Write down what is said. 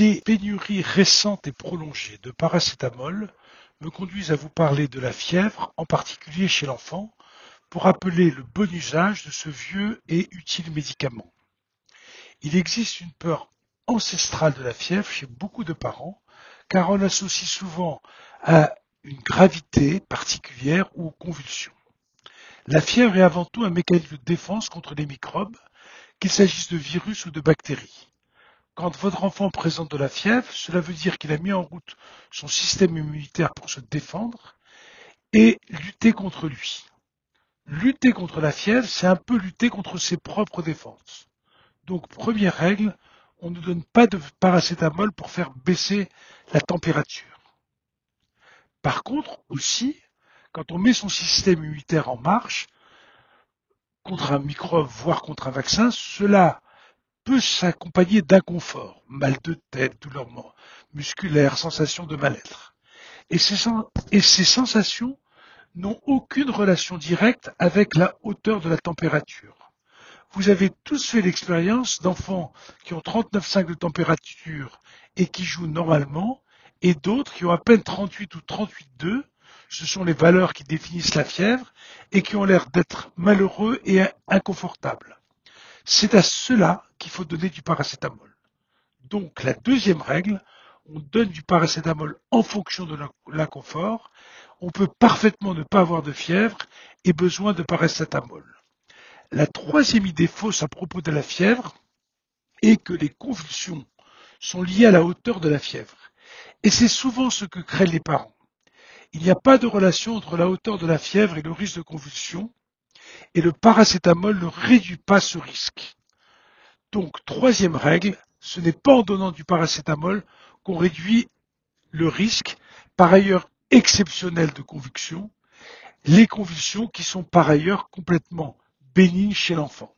Les pénuries récentes et prolongées de paracétamol me conduisent à vous parler de la fièvre, en particulier chez l'enfant, pour rappeler le bon usage de ce vieux et utile médicament. Il existe une peur ancestrale de la fièvre chez beaucoup de parents, car on l'associe souvent à une gravité particulière ou aux convulsions. La fièvre est avant tout un mécanisme de défense contre les microbes, qu'il s'agisse de virus ou de bactéries. Quand votre enfant présente de la fièvre, cela veut dire qu'il a mis en route son système immunitaire pour se défendre et lutter contre lui. Lutter contre la fièvre, c'est un peu lutter contre ses propres défenses. Donc, première règle, on ne donne pas de paracétamol pour faire baisser la température. Par contre, aussi, quand on met son système immunitaire en marche, contre un microbe, voire contre un vaccin, cela peut s'accompagner d'inconfort, mal de tête, douleurs musculaires, sensations de mal-être. Et ces sensations n'ont aucune relation directe avec la hauteur de la température. Vous avez tous fait l'expérience d'enfants qui ont 39,5 de température et qui jouent normalement, et d'autres qui ont à peine 38 ou 38,2, ce sont les valeurs qui définissent la fièvre, et qui ont l'air d'être malheureux et inconfortables. C'est à cela qu'il faut donner du paracétamol. Donc, la deuxième règle, on donne du paracétamol en fonction de l'inconfort. On peut parfaitement ne pas avoir de fièvre et besoin de paracétamol. La troisième idée fausse à propos de la fièvre est que les convulsions sont liées à la hauteur de la fièvre. Et c'est souvent ce que craignent les parents. Il n'y a pas de relation entre la hauteur de la fièvre et le risque de convulsion. Et le paracétamol ne réduit pas ce risque. Donc, troisième règle, ce n'est pas en donnant du paracétamol qu'on réduit le risque, par ailleurs exceptionnel de convulsions, les convulsions qui sont par ailleurs complètement bénignes chez l'enfant.